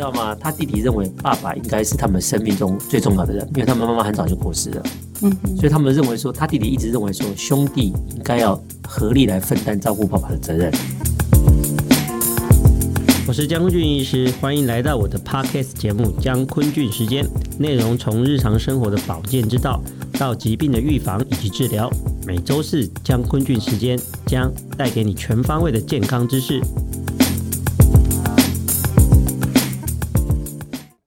知道吗？他弟弟认为爸爸应该是他们生命中最重要的人，因为他们妈妈很早就过世了。嗯，所以他们认为说，他弟弟一直认为说，兄弟应该要合力来分担照顾爸爸的责任。我是江坤俊医师，欢迎来到我的 podcast 节目《江坤俊时间》，内容从日常生活的保健之道到疾病的预防以及治疗。每周四江坤俊时间将带给你全方位的健康知识。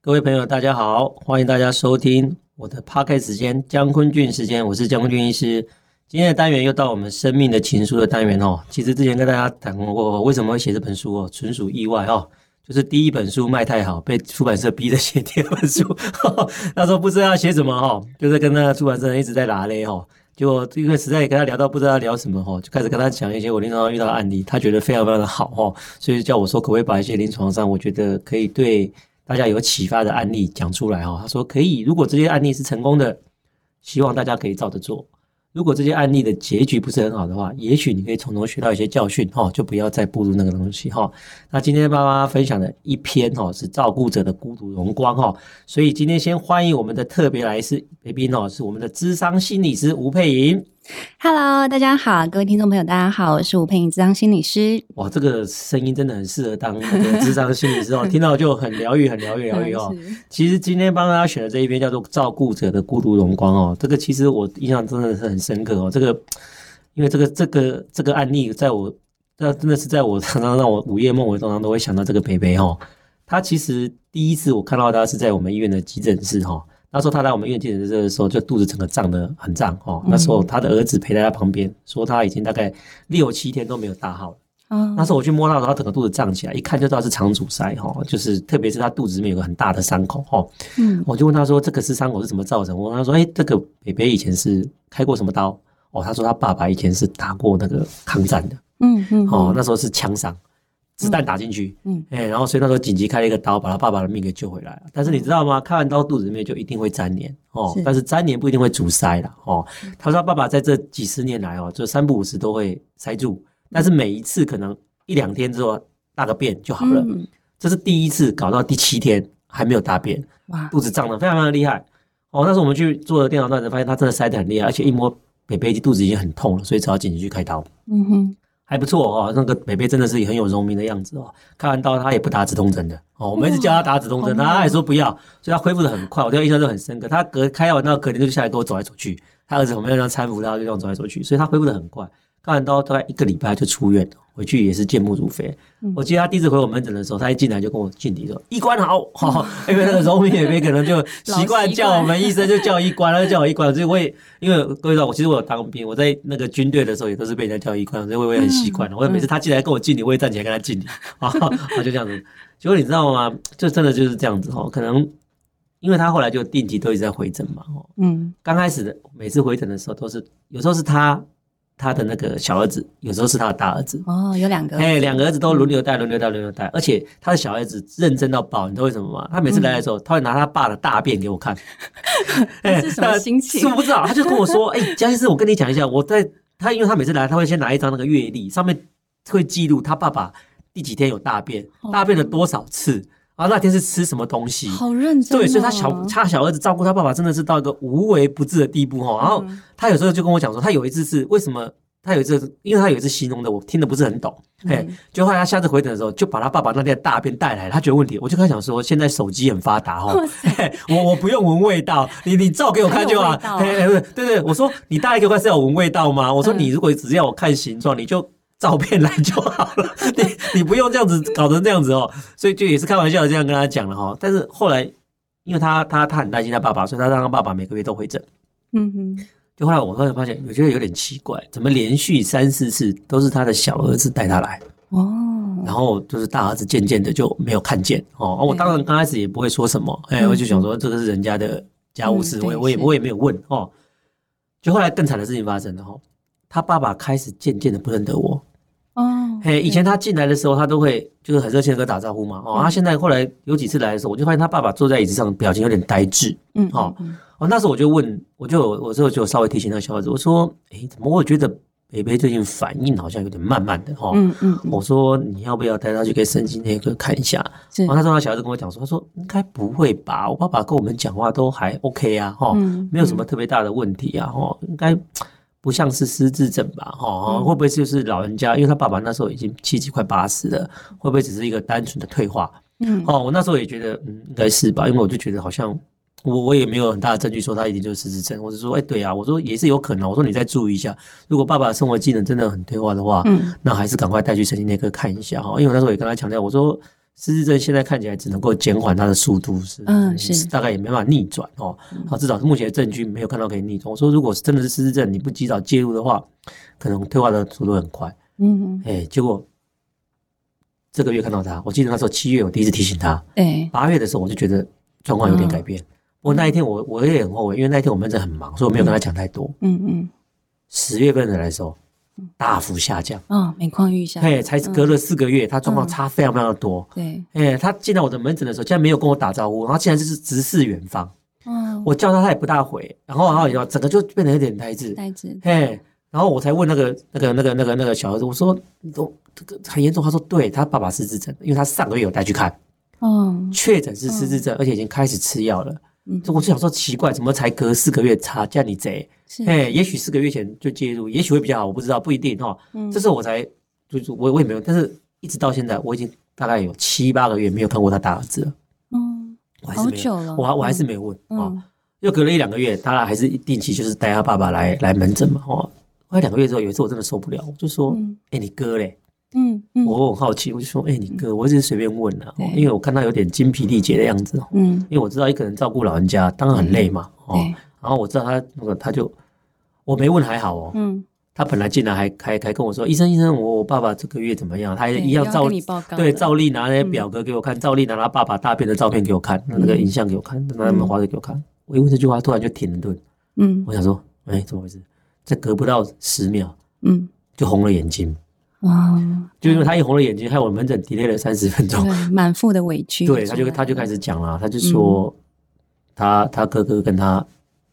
各位朋友，大家好，欢迎大家收听我的 podcast 时间《江坤俊时间》，我是江坤俊医师。今天的单元又到我们生命的情书的单元哦。其实之前跟大家谈过，为什么会写这本书哦，纯属意外哦。就是第一本书卖太好，被出版社逼着写第二本书。那时候不知道要写什么哦，就是跟那出版社一直在拉勒哦。结果因为实在跟他聊到不知道要聊什么哦，就开始跟他讲一些我临床上遇到的案例，他觉得非常非常的好哦，所以叫我说可不可以把一些临床上我觉得可以对大家有启发的案例讲出来哦。他说可以，如果这些案例是成功的，希望大家可以照着做。如果这些案例的结局不是很好的话，也许你可以从中学到一些教训齁，就不要再步入那个东西齁。那今天妈妈分享的一篇齁是照顾者的孤独荣光齁，所以今天先欢迎我们的特别来宾齁，是我们的諮商心理师吴佩莹。Hello， 大家好，各位听众朋友，大家好，我是吴佩莹，諮商心理师。哇，这个声音真的很适合当諮商心理师哦，听到就很疗愈，很疗愈哦。其实今天帮大家选的这一篇叫做《照顾者的孤独荣光》哦，这个其实我印象真的是很深刻哦。这个因为这个案例，在我那真的是在我常常让我午夜梦回，常常都会想到这个北北哦。他其实第一次我看到他是在我们医院的急诊室哦。那时候他来我们医院急诊室的时候，就肚子整个胀得很胀哦。那时候他的儿子陪在他旁边，说他已经大概6-7天都没有大号了。那时候我去摸到的时候，他整个肚子胀起来，一看就知道是肠阻塞哦，就是特别是他肚子里面有个很大的伤口哦。我就问他说这个是伤口是怎么造成？我问他说，这个北北以前是开过什么刀？哦，他说他爸爸以前是打过那个抗战的，哦，那时候是枪伤。子弹打进去，然后所以那时候紧急开了一个刀，把他爸爸的命给救回来了。但是你知道吗？开完刀肚子里面就一定会粘连哦，但是粘连不一定会阻塞啦哦。他说他爸爸在这几十年来哦，就3不5时都会塞住，但是每一次可能1-2天之后大个便就好了。这是第一次搞到第7天还没有大便，肚子胀得非常非常厉害哦。那时候我们去做了电脑断层，发现他真的塞得很厉害，而且一摸北北肚子已经很痛了，所以只好紧急去开刀。还不错哦，那个北北真的是很有荣民的样子哦。开完刀他也不打止痛针的哦，我们一直叫他打止痛针，他也说不要，所以他恢复的很快。我对他印象就很深刻，他开完刀隔天就下来跟我走来走去，他儿子旁边让搀扶他，就这样走来走去，所以他恢复的很快。开完刀大概1个礼拜就出院，回去也是健步如飞。我记得他第一次回我门诊的时候，他一进来就跟我敬礼说：“医官好！”哦，因为那个荣民北北可能就习惯叫我们医生就叫医官，他就叫我医官，所以我也因为各位知道，我其实我有当兵，我在那个军队的时候也都是被人家叫医官，所以我也很习惯了。我每次他进来跟我敬礼，我也站起来跟他敬礼，就这样子。结果你知道吗？就真的就是这样子哦，可能。因为他后来就定期都一直在回诊嘛，刚开始的每次回诊的时候都是，有时候是他的那个小儿子，有时候是他的大儿子，哦，有2个，2个儿子都轮流带，而且他的小儿子认真到爆，你知道为什么吗？他每次来的时候，他会拿他爸的大便给我看，是什么心情？我不知道，他就跟我说，江医师，我跟你讲一下，因为他每次来，他会先拿一张那个月历，上面会记录他爸爸第几天有大便，大便了多少次。然后那天是吃什么东西？好认真、哦。对，所以他小儿子照顾他爸爸，真的是到一个无微不至的地步哦。然后他有时候就跟我讲说，因为他有一次形容的，我听得不是很懂。就后来他下次回诊的时候，就把他爸爸那天的大便带来，他觉得问题，我就跟他讲说，现在手机很发达哦，我不用闻味道，你照给我看就好。对，我说你大便给我看是要闻味道吗？我说你如果只要我看形状，你就。照片来就好了，你不用这样子搞成这样子哦，所以就也是开玩笑的这样跟他讲了哈。但是后来，因为他很担心他爸爸，所以他让他爸爸每个月都回诊。就后来我突然发现，我觉得有点奇怪，怎么连续3-4次都是他的小儿子带他来哦，然后就是大儿子渐渐的就没有看见哦。我当然刚开始也不会说什么，我就想说这个是人家的家务事，我也没有问哦。就后来更惨的事情发生了哈，他爸爸开始渐渐的不认得我。以前他进来的时候，他都会就是很热情的跟他打招呼嘛。他现在后来有几次来的时候，我就发现他爸爸坐在椅子上，表情有点呆滞。那时候我就稍微提醒那个小孩子，我说：“怎么我觉得北北最近反应好像有点慢慢的哈、哦我说你要不要带他去给神经内科看一下？然后那时候他小孩子跟我讲说，他说应该不会吧，我爸爸跟我们讲话都还 OK 啊，哈、哦没有什么特别大的问题啊，哈、哦，应该不像是失智症吧，哈、哦会不会就是老人家，因为他爸爸那时候已经70快80了，会不会只是一个单纯的退化？我那时候也觉得应该是吧，因为我就觉得好像。我也没有很大的证据说他一定就是失智症，我是说，对啊，我说也是有可能，我说你再注意一下，如果爸爸的生活技能真的很退化的话，那还是赶快带去神经内科看一下哈，因为我那时候也跟他强调，我说失智症现在看起来只能够减缓他的速度，是大概也没办法逆转哦，好，至少目前的证据没有看到可以逆转。我说如果真的是失智症，你不及早介入的话，可能退化的速度很快，结果。这个月看到他，我记得那时候7月我第一次提醒他，8月的时候我就觉得状况有点改变。不过那一天我也很后悔，因为那一天我们真的很忙，所以我没有跟他讲太多。10月份的来的时候，大幅下降。每况愈下。才隔了4个月，他状况差非常非常的多。他进到我的门诊的时候，竟然没有跟我打招呼，然后竟然就是直视远方。我叫他，他也不大回，然后整个就变得有点呆滞。然后我才问那个小孩子，我说你都很严重，他说对，他爸爸失智症，因为他上个月有带去看，确诊是失智症，而且已经开始吃药了。我就想说奇怪，怎么才隔4个月差，这样你贼？也许4个月前就介入，也许会比较好，我不知道，不一定哈。这时候我才就是我也没有，但是一直到现在，我已经大概有7、8个月没有看过他大儿子了。好久了，我还是没有问啊。又隔了1、2个月，他还是定期就是带他爸爸来门诊嘛，快2个月之后，有一次我真的受不了，我就说：“你哥嘞？”我很好奇，我就说：“你哥。”我只是随便问了、因为我看他有点精疲力竭的样子。因为我知道一个人照顾老人家，当然很累嘛。然后我知道他那个，他就我没问还好哦。他本来进来还跟我说：“医生，我爸爸这个月怎么样？”他一样照例拿那些表格给我看，照例拿他爸爸大便的照片给我看，那个影像给我看，拿他们划着给我看。我一问这句话，突然就停了顿。我想说：“怎么回事？”这隔不到10秒，就红了眼睛，就因为他一红了眼睛，害我门诊 delay 了30分钟，满腹的委屈。对，他就开始讲了，他就说，他哥哥跟他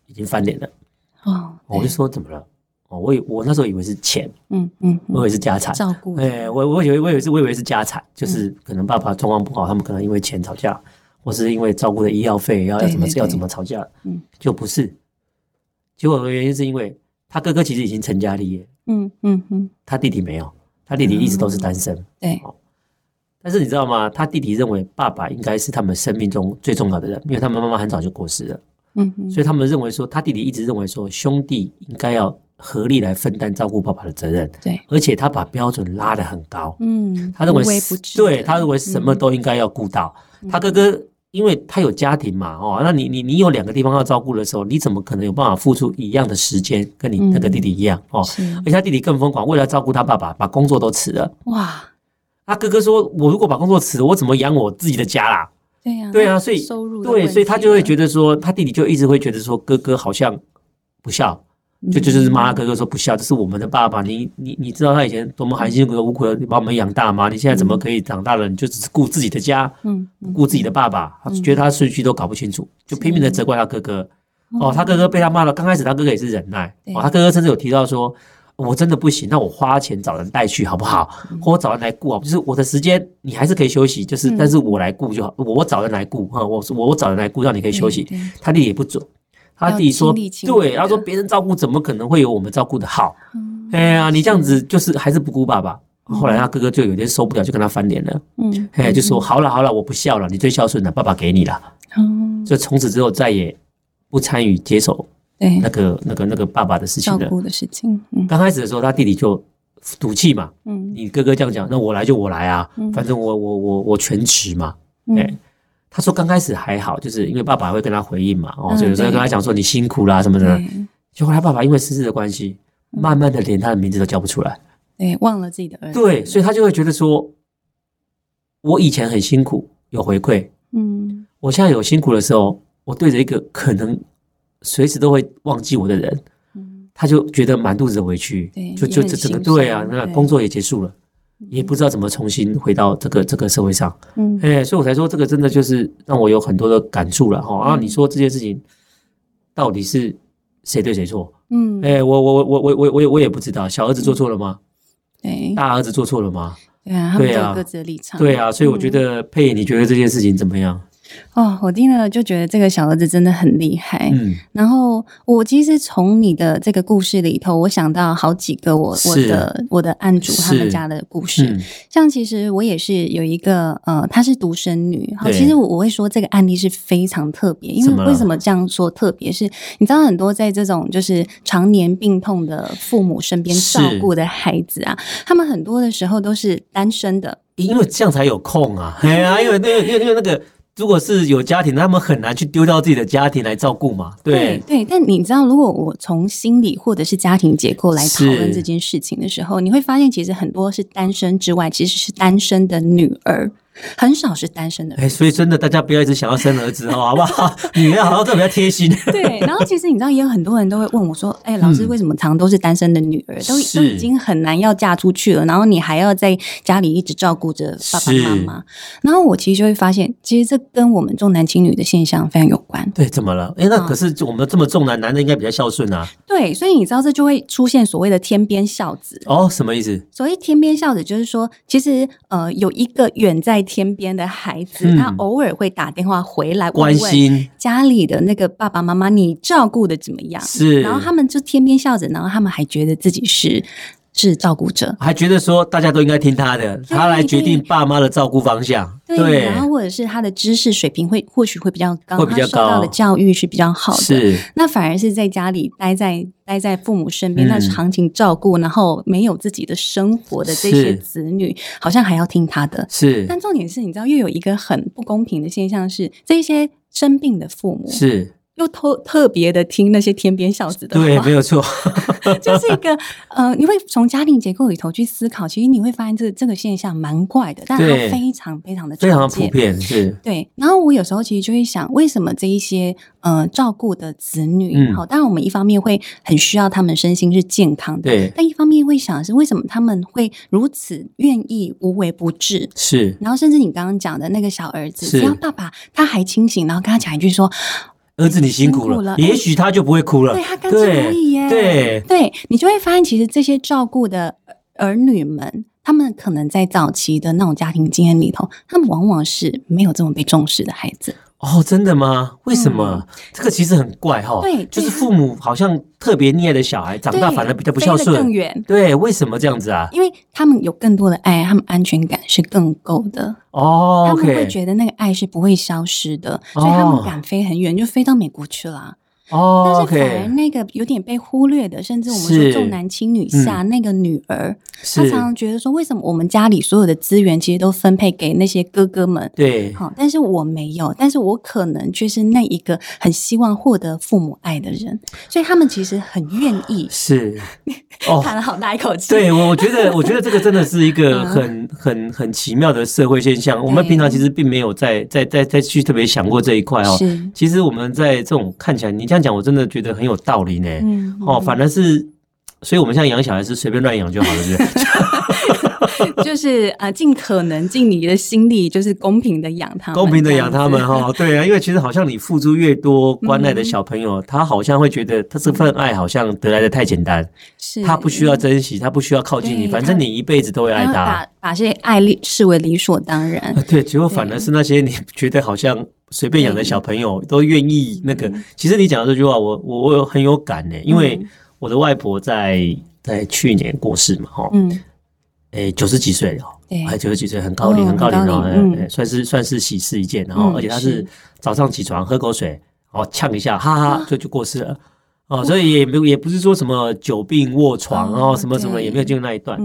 已经翻脸了。我就说怎么了？我那时候以为是钱，我以为是家产照顾。我以为是家产，就是可能爸爸状况不好，他们可能因为钱吵架，或是因为照顾的医药费要怎么吵架，就不是。结果的原因是因为。他哥哥其实已经成家立业，他弟弟没有，他弟弟一直都是单身，但是你知道吗？他弟弟认为爸爸应该是他们生命中最重要的人，因为他们妈妈很早就过世了，所以他们认为说，他弟弟一直认为说，兄弟应该要合力来分担照顾爸爸的责任，而且他把标准拉得很高，他认为他认为什么都应该要顾到，他哥哥。因为他有家庭嘛，那你有2个地方要照顾的时候，你怎么可能有办法付出一样的时间，跟你那个弟弟一样而且他弟弟更疯狂，为了照顾他爸爸，把工作都辞了。哇！他哥哥说：“我如果把工作辞了，我怎么养我自己的家啦？”对啊，所以收入对，所以他就会觉得说，他弟弟就一直会觉得说，哥哥好像不孝，就是妈哥哥说不孝，这是我们的爸爸，你知道他以前多么含辛茹苦的把我们养大吗？你现在怎么可以长大了，你就只顾自己的家，顾自己的爸爸？他觉得他顺序都搞不清楚，就拼命的责怪他哥哥。他哥哥被他骂了，刚开始他哥哥也是忍耐，他哥哥甚至有提到说，我真的不行，那我花钱找人带去好不好？或我找人来顾好，就是我的时间你还是可以休息，就是但是我来顾就好，我找人来顾我找人来顾，让你可以休息。他弟弟也不准。他弟弟说：“对，他说别人照顾怎么可能会有我们照顾的好？你这样子就是还是不顾爸爸。”后来他哥哥就有点受不了，就跟他翻脸了。就说：“好了，我不孝了，你最孝顺了，爸爸给你了。”就从此之后再也不参与接手那个爸爸的事情了。照顾的事情。刚开始的时候，他弟弟就赌气嘛。你哥哥这样讲，那我来啊，反正我全职嘛。他说刚开始还好，就是因为爸爸会跟他回应嘛，所以有时候跟他讲说你辛苦啦什么的。就后来爸爸因为失智的关系，慢慢的连他的名字都叫不出来，忘了自己的儿子。对，所以他就会觉得说，我以前很辛苦有回馈，我现在有辛苦的时候，我对着一个可能随时都会忘记我的人，他就觉得满肚子的委屈，就整个对啊，那工作也结束了。也不知道怎么重新回到这个社会上，所以我才说这个真的就是让我有很多的感触了哈。然后你说这件事情到底是谁对谁错？嗯，哎、欸，我也不知道，小儿子做错了吗？对，大儿子做错了吗？对啊，他们都有各自的立场。对啊，所以我觉得佩，你觉得这件事情怎么样？哦，我听了就觉得这个小儿子真的很厉害。嗯，然后我其实从你的这个故事里头，我想到好几个我的案主他们家的故事。像其实我也是有一个她是独生女。好，其实我会说这个案例是非常特别，因为为什么这样说特别是你知道很多在这种就是常年病痛的父母身边照顾的孩子啊，他们很多的时候都是单身的，因为这样才有空啊。哎呀、啊，因为那个。如果是有家庭，他们很难去丢掉自己的家庭来照顾嘛。对，但你知道，如果我从心理或者是家庭结构来讨论这件事情的时候，你会发现其实很多是单身之外，其实是单身的女儿。很少是单身的人、欸，所以真的大家不要一直想要生儿子哦，好不好？女儿好像特别贴心。对，然后其实你知道，也有很多人都会问我说：“哎、欸，老师，为什么常都是单身的女儿，都已经很难要嫁出去了，然后你还要在家里一直照顾着爸爸妈妈？”然后我其实就会发现，其实这跟我们重男轻女的现象非常有关。对，怎么了？哎、欸，那可是我们这么重男，男的应该比较孝顺啊。对，所以你知道，这就会出现所谓的天边孝子。哦，什么意思？所谓天边孝子，就是说，其实有一个远在天边的孩子、他偶尔会打电话回来问问家里的那个爸爸妈妈你照顾的怎么样，是，然后他们就天边孝子，然后他们还觉得自己是照顾者，还觉得说大家都应该听他的，他来决定爸妈的照顾方向。对，然后或者是他的知识水平或许会比较高，他受到的教育是比较好的，是，那反而是在家里待在父母身边，那长期照顾，然后没有自己的生活的这些子女，好像还要听他的，是。但重点是，你知道，又有一个很不公平的现象是，这些生病的父母是。又特别的听那些天边孝子的话，对，没有错，就是一个你会从家庭结构里头去思考，其实你会发现这个现象蛮怪的，但它非常非常的常见，非常普遍，是。对，然后我有时候其实就会想，为什么这一些照顾的子女，好，当然我们一方面会很需要他们身心是健康的，对，但一方面会想是为什么他们会如此愿意无微不至，是。然后甚至你刚刚讲的那个小儿子，只要爸爸他还清醒，然后跟他讲一句说。儿子，你辛苦了，也许他就不会哭了。对，他甘之如饴耶。对，你就会发现，其实这些照顾的儿女们，他们可能在早期的那种家庭经验里头，他们往往是没有这么被重视的孩子。哦，真的吗？为什么？这个其实很怪哈。对，就是父母好像特别溺爱的小孩，长大反而比较不孝顺，更远。对，为什么这样子啊？因为他们有更多的爱，他们安全感是更够的。哦，他们会觉得那个爱是不会消失的，所以他们敢飞很远，就飞到美国去了。哦，但是反而那个有点被忽略的，甚至我们说重男轻女下，那个女儿，她常常觉得说，为什么我们家里所有的资源其实都分配给那些哥哥们，对，好，但是我没有，但是我可能却是那一个很希望获得父母爱的人，所以他们其实很愿意，是，叹了好大一口气。对，我觉得这个真的是一个很奇妙的社会现象，我们平常其实并没有再去特别想过这一块哦。其实我们在这种看起来，你像。讲我真的觉得很有道理呢，反正是，所以我们像养小孩是随便乱养就好了，是不是？就是尽可能尽你的心力，就是公平的养他们哈。对啊，因为其实好像你付出越多关爱的小朋友，他好像会觉得他这份爱好像得来的太简单，是，他不需要珍惜，他不需要靠近你，反正你一辈子都会爱他，把这些爱视为理所当然。对，结果反而是那些你觉得好像随便养的小朋友都愿意那个。其实你讲的这句话，我很有感呢，因为我的外婆在去年过世嘛，哈，90几岁了，还90几岁，很高龄，很高龄哦，算是喜事一件。然后，而且他是早上起床喝口水，哦，呛一下，哈哈，就过世了。哦，所以也不是说什么久病卧床，然后什么什么也没有经过那一段。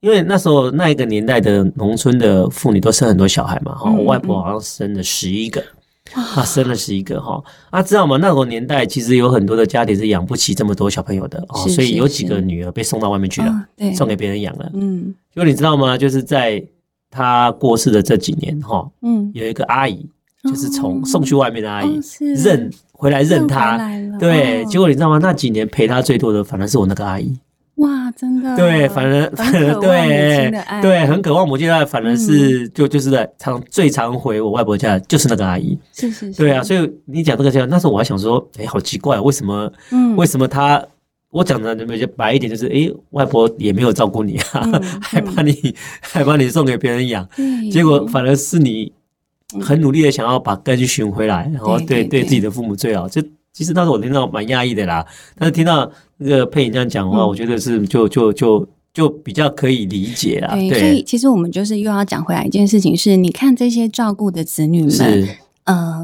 因为那时候那一个年代的农村的妇女都生很多小孩嘛，哈，我外婆好像生了11个。他生了11个哈，知道吗？那个年代其实有很多的家庭是养不起这么多小朋友的哦，所以有几个女儿被送到外面去了，送给别人养了。结果你知道吗？就是在他过世的这几年哈，有一个阿姨，就是从送去外面的阿姨认回来认他，对，结果你知道吗？那几年陪他最多的反而是我那个阿姨。哇，真的，对，反而对，很渴望母亲的爱，反而是就是最常回我外婆家的就是那个阿姨，是，对啊，所以你讲这个，那时候我还想说，哎，好奇怪，为什么他我讲的比较白一点，就是外婆也没有照顾你啊，还把你送给别人养，结果反而是你很努力的想要把根寻回来，然后对自己的父母最好。这其实当时我听到蛮讶异的啦，但是听到那个佩颖这样讲的话，我觉得是就比较可以理解啦。对，所以其实我们就是又要讲回来一件事情是，你看这些照顾的子女们。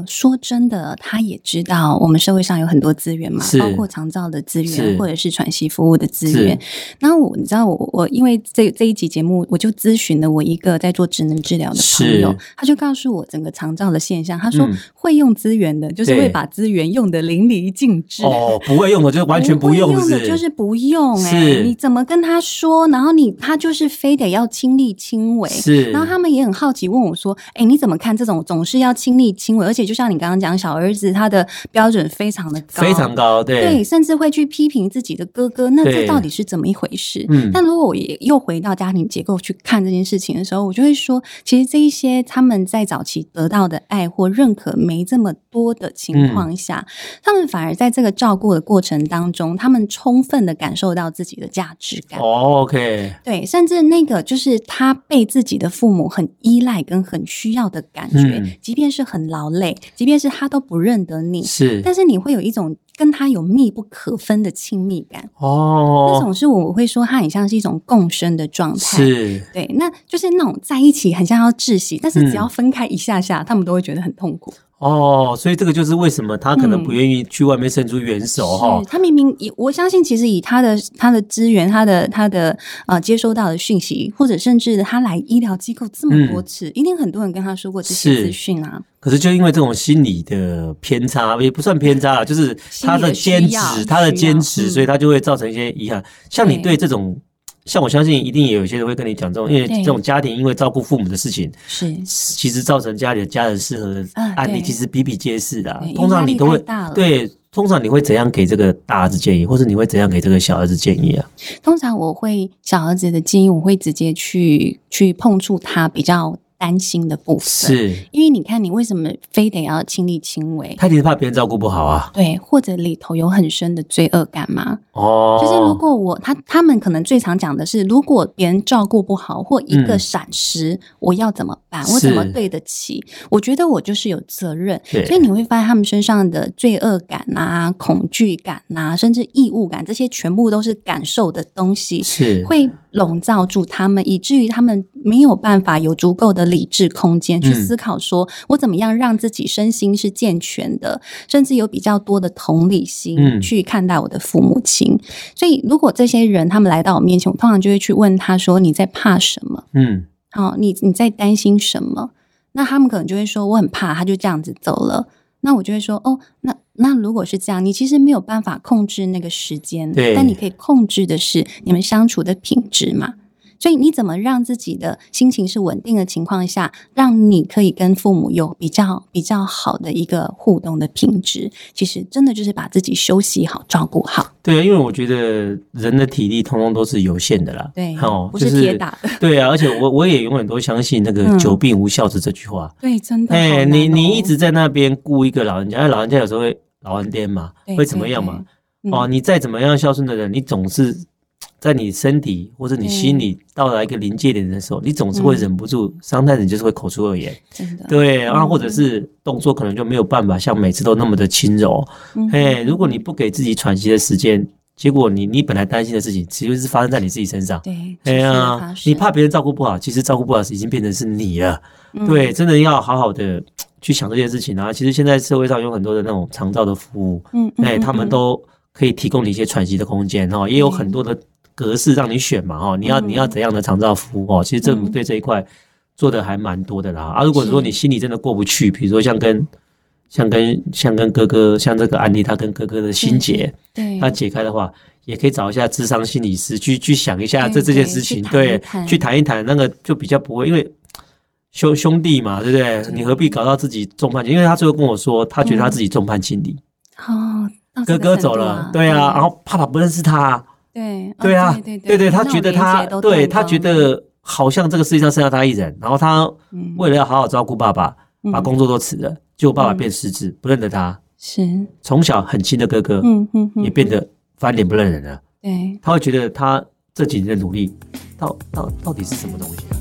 说真的，他也知道我们社会上有很多资源嘛，包括长照的资源或者是喘息服务的资源。那你知道我因为这一集节目，我就咨询了我一个在做职能治疗的朋友，他就告诉我整个长照的现象。他说会用资源的，就是会把资源用得淋漓尽致。哦，不会用的就完全不用，不会用的就是不用。你怎么跟他说？然后他就是非得要亲力亲为。是，然后他们也很好奇问我说：“你怎么看这种总是要亲力亲为？”而且就像你刚刚讲，小儿子他的标准非常的高，非常高，对，甚至会去批评自己的哥哥，那这到底是怎么一回事？但如果我也又回到家庭结构去看这件事情的时候，我就会说，其实这一些他们在早期得到的爱或认可没这么多的情况下，他们反而在这个照顾的过程当中，他们充分的感受到自己的价值感。哦 ，OK， 对，甚至那个就是他被自己的父母很依赖跟很需要的感觉，即便是很劳累，即便是他都不认得你，但是你会有一种跟他有密不可分的亲密感。哦，那种是我会说他很像是一种共生的状态。是，对，那就是那种在一起很像要窒息，但是只要分开一下下，他们都会觉得很痛苦。哦，所以这个就是为什么他可能不愿意去外面伸出援手哈。他明明我相信，其实以他的资源，他的接收到的讯息，或者甚至他来医疗机构这么多次，一定很多人跟他说过这些资讯啊。可是就因为这种心理的偏差，也不算偏差啦，就是他的坚持，所以他就会造成一些遗憾。像你对这种。像我相信一定也有些人会跟你讲这种，因为这种家庭因为照顾父母的事情，是其实造成家里的家人失和的案例，其实比比皆是的。通常你都会对，通常你会怎样给这个大儿子建议，或者你会怎样给这个小儿子建议啊？通常我会小儿子的建议，我会直接去碰触他比较担心的部分，是因为你看你为什么非得要亲力亲为？他一定是怕别人照顾不好啊，对，或者里头有很深的罪恶感嘛。哦，就是如果他们可能最常讲的是，如果别人照顾不好或一个闪失，我要怎么办？我怎么对得起？我觉得我就是有责任，所以你会发现他们身上的罪恶感啊、恐惧感啊，甚至义务感，这些全部都是感受的东西，是会笼罩住他们，以至于他们没有办法有足够的理智空间去思考说我怎么样让自己身心是健全的，甚至有比较多的同理心去看待我的父母亲。所以如果这些人他们来到我面前，我通常就会去问他说你在怕什么？你在担心什么？那他们可能就会说我很怕他就这样子走了。那我就会说哦，那如果是这样，你其实没有办法控制那个时间，但你可以控制的是你们相处的品质嘛。所以你怎么让自己的心情是稳定的情况下，让你可以跟父母有比较好的一个互动的品质，其实真的就是把自己休息好，照顾好。对啊，因为我觉得人的体力通通都是有限的啦，对，不是铁打的。对啊，而且我也永远都相信那个久病无孝子这句话。对，真的。你一直在那边顾一个老人家，老人家有时候会老人癫嘛，会怎么样嘛？哦，你再怎么样孝顺的人，你总是在你身体或者你心里到达一个临界点的时候，你总是会忍不住伤害人，就是会口出恶言，真的。对，然后或者是动作可能就没有办法像每次都那么的轻柔。如果你不给自己喘息的时间，结果你本来担心的事情，其实是发生在你自己身上。对，你怕别人照顾不好，其实照顾不好已经变成是你了。对，真的要好好的去想这件事情啊。其实现在社会上有很多的那种长照的服务，他们都可以提供你一些喘息的空间，也有很多的格式让你选嘛，你要怎样的长照服务，其实政府对这一块做的还蛮多的啦。如果说你心里真的过不去，比如说像跟哥哥，像这个案例他跟哥哥的心结，他解开的话，也可以找一下諮商心理师去想一下这件事情，对，去谈一谈，那个就比较不会，因为兄弟嘛，对不对？你何必搞到自己众叛亲离？因为他最后跟我说，他觉得他自己众叛亲离，哥哥走了，对啊，然后爸爸不认识他。对，他觉得他觉得好像这个世界上剩下他一人，然后他为了要好好照顾爸爸，把工作都辞了，结果爸爸变失智，不认得他。是，从小很亲的哥哥，也变得翻脸不认人了。对，他会觉得他这几年的努力，到底是什么东西啊？